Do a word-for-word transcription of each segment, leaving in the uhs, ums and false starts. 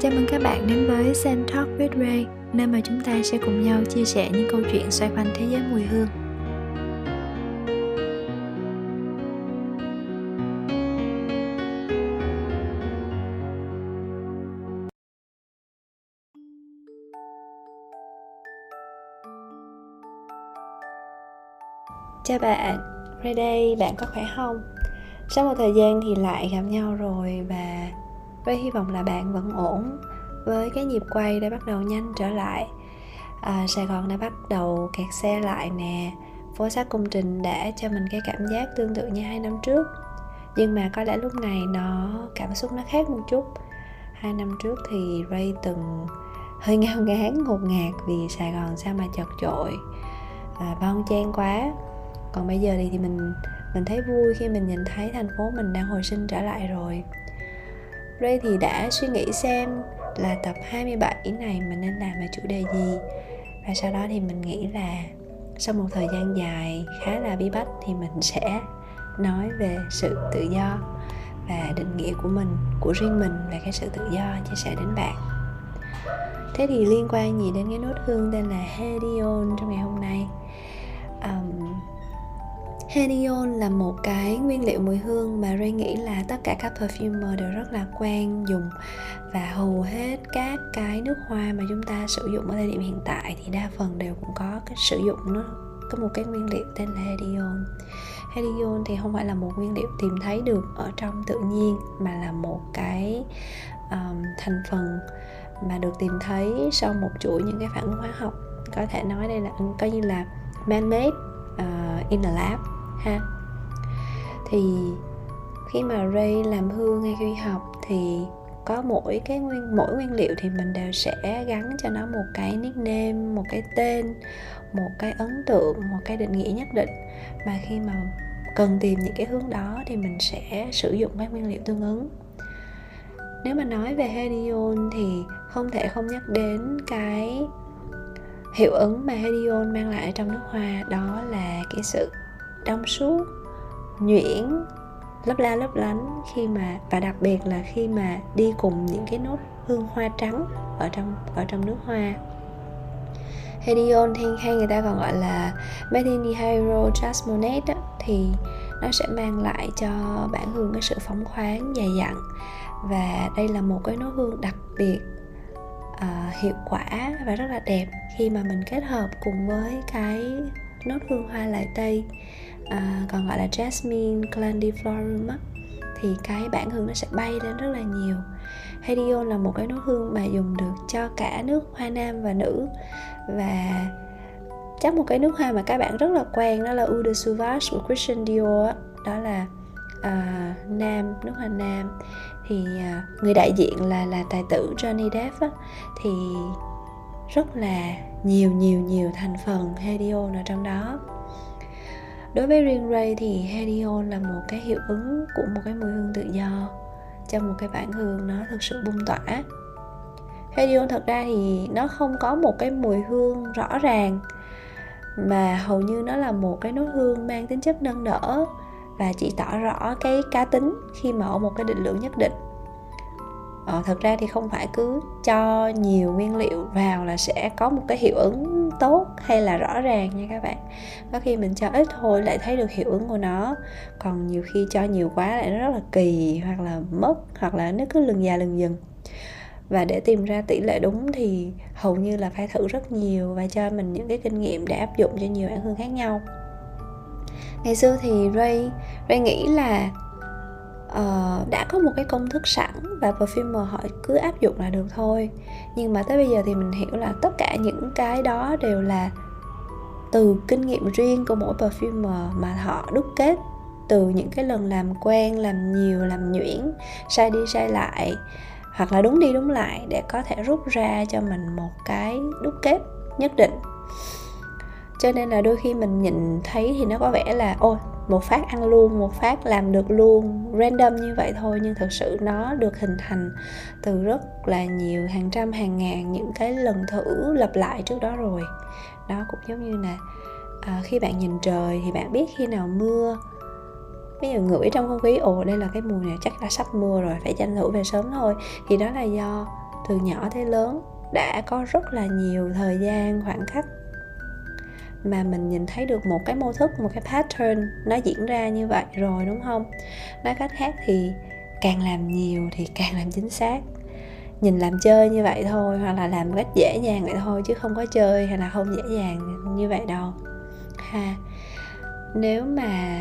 Chào mừng các bạn đến với Sen Talk with Ray, nơi mà chúng ta sẽ cùng nhau chia sẻ những câu chuyện xoay quanh thế giới mùi hương. Chào bạn, Ray đây, bạn có khỏe không? Sau một thời gian thì lại gặp nhau rồi và Ray hy vọng là bạn vẫn ổn. Với cái nhịp quay đã bắt đầu nhanh trở lại, à, Sài Gòn đã bắt đầu kẹt xe lại nè. Phố xá công trình đã cho mình cái cảm giác tương tự như hai năm trước, nhưng mà có lẽ lúc này nó cảm xúc nó khác một chút. Hai năm trước thì Ray từng hơi ngao ngán, ngột ngạt vì Sài Gòn sao mà chật chội, à, bon chen quá. Còn bây giờ thì mình, mình thấy vui khi mình nhìn thấy thành phố mình đang hồi sinh trở lại rồi. Ray thì đã suy nghĩ xem là tập hai mươi bảy này mình nên làm về chủ đề gì. Và sau đó thì mình nghĩ là sau một thời gian dài khá là bí bách thì mình sẽ nói về sự tự do và định nghĩa của mình, của riêng mình về cái sự tự do, chia sẻ đến bạn. Thế thì liên quan gì đến cái nốt hương tên là Hedione trong ngày hôm nay? um, Hedione là một cái nguyên liệu mùi hương mà Ray nghĩ là tất cả các perfumer đều rất là quen dùng, và hầu hết các cái nước hoa mà chúng ta sử dụng ở thời điểm hiện tại thì đa phần đều cũng có cái sử dụng nó có một cái nguyên liệu tên là Hedione. Hedione thì không phải là một nguyên liệu tìm thấy được ở trong tự nhiên, mà là một cái um, thành phần mà được tìm thấy sau một chuỗi những cái phản ứng hóa học. Có thể nói đây là coi như là man-made uh, in the lab. Ha. Thì khi mà Ray làm hương hay khi học thì có mỗi cái nguyên mỗi nguyên liệu thì mình đều sẽ gắn cho nó một cái nickname, một cái tên, một cái ấn tượng, một cái định nghĩa nhất định. Mà khi mà cần tìm những cái hướng đó thì mình sẽ sử dụng các nguyên liệu tương ứng. Nếu mà nói về Hedione thì không thể không nhắc đến cái hiệu ứng mà Hedione mang lại trong nước hoa, đó là cái sự trong suốt, nhuyễn, lấp la lấp lánh khi mà, và đặc biệt là khi mà đi cùng những cái nốt hương hoa trắng ở trong ở trong nước hoa. Hedione hay, hay người ta còn gọi là Methyldihydrojasmonate thì nó sẽ mang lại cho bản hương cái sự phóng khoáng, dày dặn, và đây là một cái nốt hương đặc biệt uh, hiệu quả và rất là đẹp khi mà mình kết hợp cùng với cái nốt hương hoa lại tây, à, còn gọi là Jasmine Grandiflorum, thì cái bản hương nó sẽ bay lên rất là nhiều. Hedione là một cái nốt hương mà dùng được cho cả nước hoa nam và nữ, và chắc một cái nước hoa mà các bạn rất là quen đó là Eau Sauvage của Christian Dior, đó là à, nam, nước hoa nam. Thì à, người đại diện là là tài tử Johnny Depp á, thì rất là nhiều nhiều nhiều thành phần Hedione ở trong đó. Đối với riêng Ray thì Hedione là một cái hiệu ứng của một cái mùi hương tự do trong một cái bản hương nó thực sự bung tỏa. Hedione thật ra thì nó không có một cái mùi hương rõ ràng, mà hầu như nó là một cái nốt hương mang tính chất nâng đỡ và chỉ tỏ rõ cái cá tính khi mà ở một cái định lượng nhất định. Ờ, thật ra thì không phải cứ cho nhiều nguyên liệu vào là sẽ có một cái hiệu ứng tốt hay là rõ ràng nha các bạn. Có khi mình cho ít thôi lại thấy được hiệu ứng của nó, còn nhiều khi cho nhiều quá lại nó rất là kỳ, hoặc là mất, hoặc là nó cứ lừng già lừng dừng. Và để tìm ra tỷ lệ đúng thì hầu như là phải thử rất nhiều và cho mình những cái kinh nghiệm để áp dụng cho nhiều bản hương khác nhau. Ngày xưa thì Ray, Ray nghĩ là Uh, đã có một cái công thức sẵn và perfumer họ cứ áp dụng là được thôi. Nhưng mà tới bây giờ thì mình hiểu là tất cả những cái đó đều là từ kinh nghiệm riêng của mỗi perfumer mà họ đúc kết từ những cái lần làm quen, làm nhiều, làm nhuyễn, sai đi sai lại, hoặc là đúng đi đúng lại, để có thể rút ra cho mình một cái đúc kết nhất định. Cho nên là đôi khi mình nhìn thấy thì nó có vẻ là ôi, một phát ăn luôn, một phát làm được luôn, random như vậy thôi. Nhưng thực sự nó được hình thành từ rất là nhiều, hàng trăm, hàng ngàn những cái lần thử lặp lại trước đó rồi. Nó cũng giống như là à, khi bạn nhìn trời thì bạn biết khi nào mưa. Ví dụ ngửi trong không khí, ồ đây là cái mùi này chắc là sắp mưa rồi, phải tranh thủ về sớm thôi. Thì đó là do từ nhỏ tới lớn đã có rất là nhiều thời gian, khoảng cách mà mình nhìn thấy được một cái mô thức, một cái pattern nó diễn ra như vậy rồi, đúng không? Nói cách khác thì càng làm nhiều thì càng làm chính xác. Nhìn làm chơi như vậy thôi, hoặc là làm cách dễ dàng vậy thôi, chứ không có chơi hay là không dễ dàng như vậy đâu ha. Nếu mà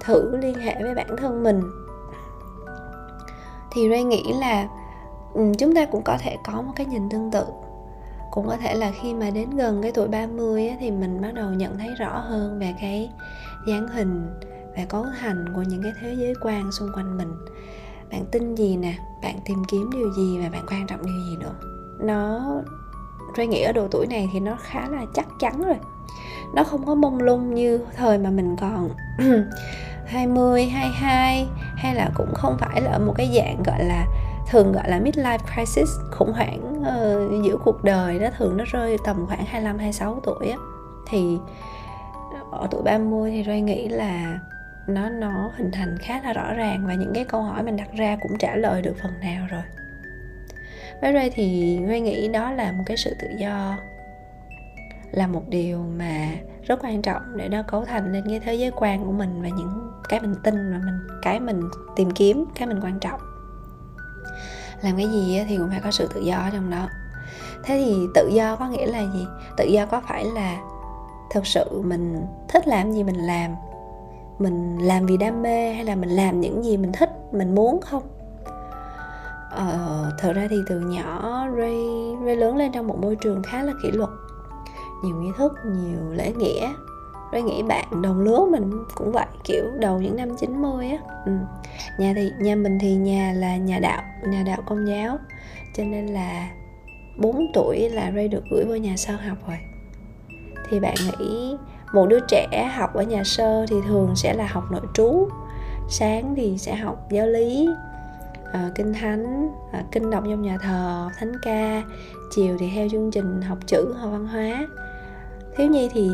thử liên hệ với bản thân mình thì Ray nghĩ là chúng ta cũng có thể có một cái nhìn tương tự. Cũng có thể là khi mà đến gần cái tuổi ba mươi thì mình bắt đầu nhận thấy rõ hơn về cái dáng hình, về cấu thành của những cái thế giới quan xung quanh mình. Bạn tin gì nè, bạn tìm kiếm điều gì và bạn quan trọng điều gì nữa. Nó, Ray nghĩ ở độ tuổi này thì nó khá là chắc chắn rồi. Nó không có mông lung như thời mà mình còn hai mươi, hai mươi hai, hay là cũng không phải là một cái dạng gọi là, thường gọi là midlife crisis, khủng hoảng uh, giữa cuộc đời. Nó thường nó rơi tầm khoảng hai mươi lăm, hai mươi sáu tuổi á. Thì ở tuổi ba mươi thì Ray nghĩ là nó nó hình thành khá là rõ ràng, và những cái câu hỏi mình đặt ra cũng trả lời được phần nào rồi. Với Ray thì Ray nghĩ đó là một cái sự tự do, là một điều mà rất quan trọng để nó cấu thành lên cái thế giới quan của mình và những cái mình tin và mình, cái mình tìm kiếm, cái mình quan trọng. Làm cái gì thì cũng phải có sự tự do trong đó. Thế thì tự do có nghĩa là gì? Tự do có phải là thực sự mình thích làm gì mình làm, mình làm vì đam mê, hay là mình làm những gì mình thích, mình muốn không? Ờ, thật ra thì từ nhỏ Ray, Ray lớn lên trong một môi trường khá là kỷ luật, nhiều nghi thức, nhiều lễ nghĩa. Ray nghĩ bạn đồng lứa mình cũng vậy, kiểu đầu những năm chín mươi á. Ừ. Nhà thì nhà mình thì nhà là nhà đạo, nhà đạo Công giáo, cho nên là bốn tuổi là Ray được gửi vào nhà sơ học rồi. Thì bạn nghĩ một đứa trẻ học ở nhà sơ thì thường sẽ là học nội trú, sáng thì sẽ học giáo lý, à, kinh thánh, à, kinh đọc trong nhà thờ, thánh ca, chiều thì theo chương trình học chữ, học văn hóa. Thiếu nhi thì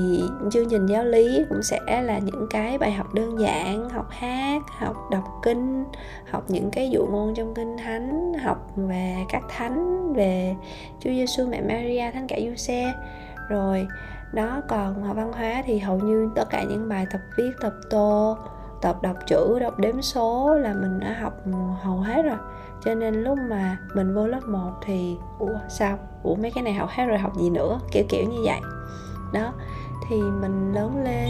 chương trình giáo lý cũng sẽ là những cái bài học đơn giản, học hát, học đọc kinh, học những cái dụ ngôn trong kinh thánh, học về các thánh, về Chúa Giêsu, mẹ Maria, thánh cả Giuse. Rồi đó, còn học văn hóa thì hầu như tất cả những bài tập viết, tập tô, tập đọc chữ, đọc đếm số là mình đã học hầu hết rồi. Cho nên lúc mà mình vô lớp một thì ủa sao, ủa mấy cái này học hết rồi học gì nữa, kiểu kiểu như vậy đó. Thì mình lớn lên,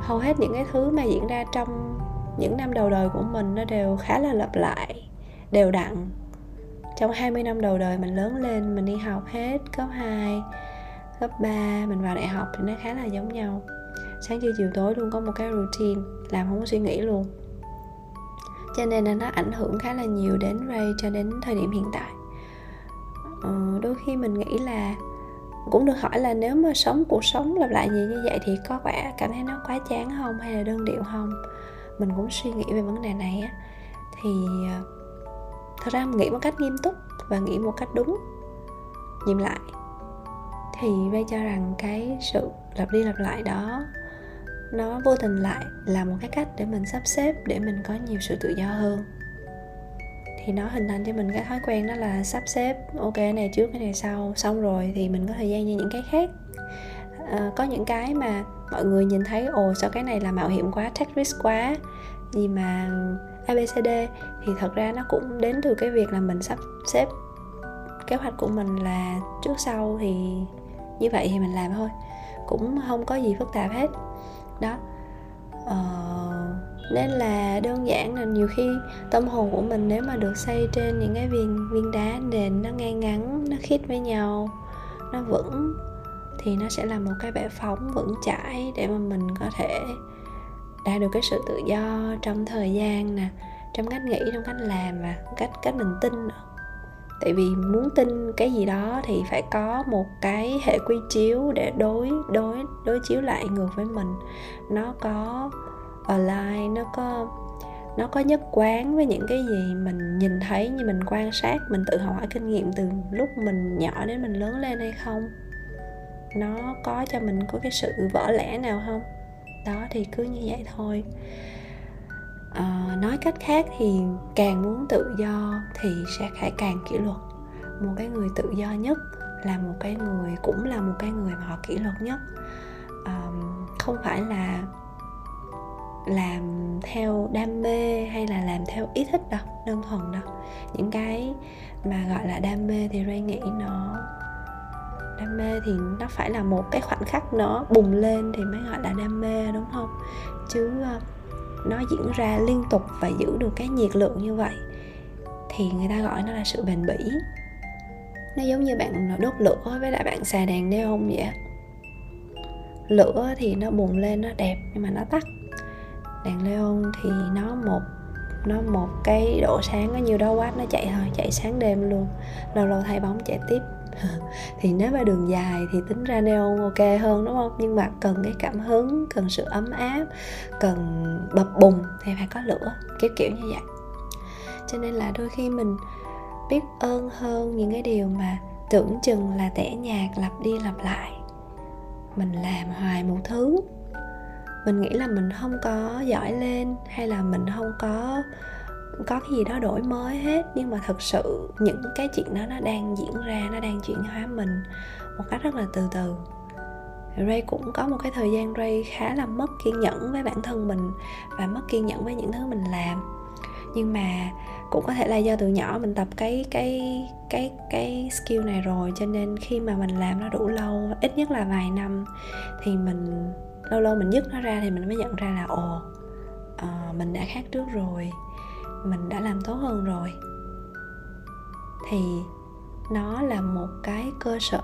hầu hết những cái thứ mà diễn ra trong những năm đầu đời của mình nó đều khá là lặp lại, đều đặn. Trong hai mươi năm đầu đời mình lớn lên, mình đi học hết cấp hai, cấp ba, mình vào đại học thì nó khá là giống nhau. Sáng trưa chiều tối luôn có một cái routine, làm không có suy nghĩ luôn. Cho nên là nó ảnh hưởng khá là nhiều đến Ray cho đến thời điểm hiện tại. Ừ, đôi khi mình nghĩ là, cũng được hỏi là nếu mà sống cuộc sống lặp lại nhiều như vậy thì có vẻ cảm thấy nó quá chán không, hay là đơn điệu không. Mình cũng suy nghĩ về vấn đề này á. Thì thật ra mình nghĩ một cách nghiêm túc và nghĩ một cách đúng, nhìn lại, thì Ray cho rằng cái sự lặp đi lặp lại đó, nó vô tình lại là một cái cách để mình sắp xếp, để mình có nhiều sự tự do hơn. Thì nó hình thành cho mình cái thói quen đó là sắp xếp, ok cái này trước cái này sau, xong rồi thì mình có thời gian như những cái khác. À, có những cái mà mọi người nhìn thấy, ồ sao cái này là mạo hiểm quá, take risk quá, gì mà a bê xê đê, thì thật ra nó cũng đến từ cái việc là mình sắp xếp kế hoạch của mình là trước sau, thì như vậy thì mình làm thôi, cũng không có gì phức tạp hết đó. Ờ, nên là đơn giản là nhiều khi tâm hồn của mình nếu mà được xây trên những cái viên, viên đá nền nó ngay ngắn, nó khít với nhau, nó vững, thì nó sẽ là một cái bệ phóng vững chãi để mà mình có thể đạt được cái sự tự do trong thời gian nè, trong cách nghĩ, trong cách làm và cách, cách mình tin nữa. Tại vì muốn tin cái gì đó thì phải có một cái hệ quy chiếu để đối đối đối chiếu lại ngược với mình, nó có align, nó có nó có nhất quán với những cái gì mình nhìn thấy, như mình quan sát, mình tự học hỏi kinh nghiệm từ lúc mình nhỏ đến mình lớn lên hay không, nó có cho mình có cái sự vỡ lẽ nào không đó, thì cứ như vậy thôi. À, nói cách khác thì càng muốn tự do thì sẽ phải càng kỷ luật, một cái người tự do nhất, là một cái người, cũng là một cái người mà họ kỷ luật nhất. um, Không phải là làm theo đam mê hay là làm theo ý thích đâu, đơn thuần đâu. Những cái mà gọi là đam mê thì Ray nghĩ nó, đam mê thì nó phải là một cái khoảnh khắc nó bùng lên thì mới gọi là đam mê, đúng không? Chứ nó diễn ra liên tục và giữ được cái nhiệt lượng như vậy thì người ta gọi nó là sự bền bỉ. Nó giống như bạn đốt lửa với lại bạn xài đèn neon vậy. Lửa thì nó bùng lên, nó đẹp nhưng mà nó tắt. Đèn neon thì nó một nó một cái độ sáng có nhiêu đó watt, nó chạy thôi, chạy sáng đêm luôn, lâu lâu thay bóng chạy tiếp. Thì nếu mà đường dài thì tính ra neon ok hơn, đúng không? Nhưng mà cần cái cảm hứng, cần sự ấm áp, cần bập bùng thì phải có lửa, kiểu kiểu như vậy. Cho nên là đôi khi mình biết ơn hơn những cái điều mà tưởng chừng là tẻ nhạt, lặp đi lặp lại. Mình làm hoài một thứ, mình nghĩ là mình không có giỏi lên hay là mình không có có cái gì đó đổi mới hết, nhưng mà thật sự những cái chuyện đó nó đang diễn ra, nó đang chuyển hóa mình một cách rất là từ từ. Ray cũng có một cái thời gian Ray khá là mất kiên nhẫn với bản thân mình và mất kiên nhẫn với những thứ mình làm, nhưng mà cũng có thể là do từ nhỏ mình tập cái cái cái cái skill này rồi, cho nên khi mà mình làm nó đủ lâu, ít nhất là vài năm, thì mình lâu lâu mình dứt nó ra thì mình mới nhận ra là ồ, à, mình đã khác trước rồi, mình đã làm tốt hơn rồi. Thì nó là một cái cơ sở,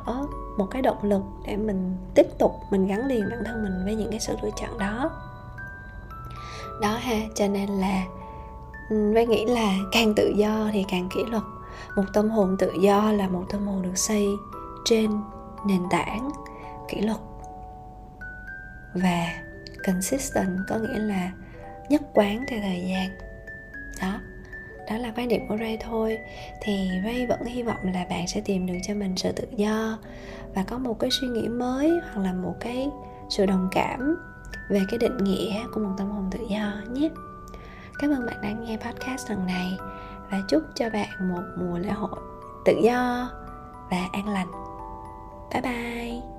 một cái động lực để mình tiếp tục, mình gắn liền bản thân mình với những cái sự lựa chọn đó. Đó ha, cho nên là Ray nghĩ là càng tự do thì càng kỷ luật. Một tâm hồn tự do là một tâm hồn được xây trên nền tảng kỷ luật và consistent, có nghĩa là nhất quán theo thời gian. Đó, đó là quan điểm của Ray thôi. Thì Ray vẫn hy vọng là bạn sẽ tìm được cho mình sự tự do và có một cái suy nghĩ mới hoặc là một cái sự đồng cảm về cái định nghĩa của một tâm hồn tự do nhé. Cảm ơn bạn đã nghe podcast lần này và chúc cho bạn một mùa lễ hội tự do và an lành. Bye bye.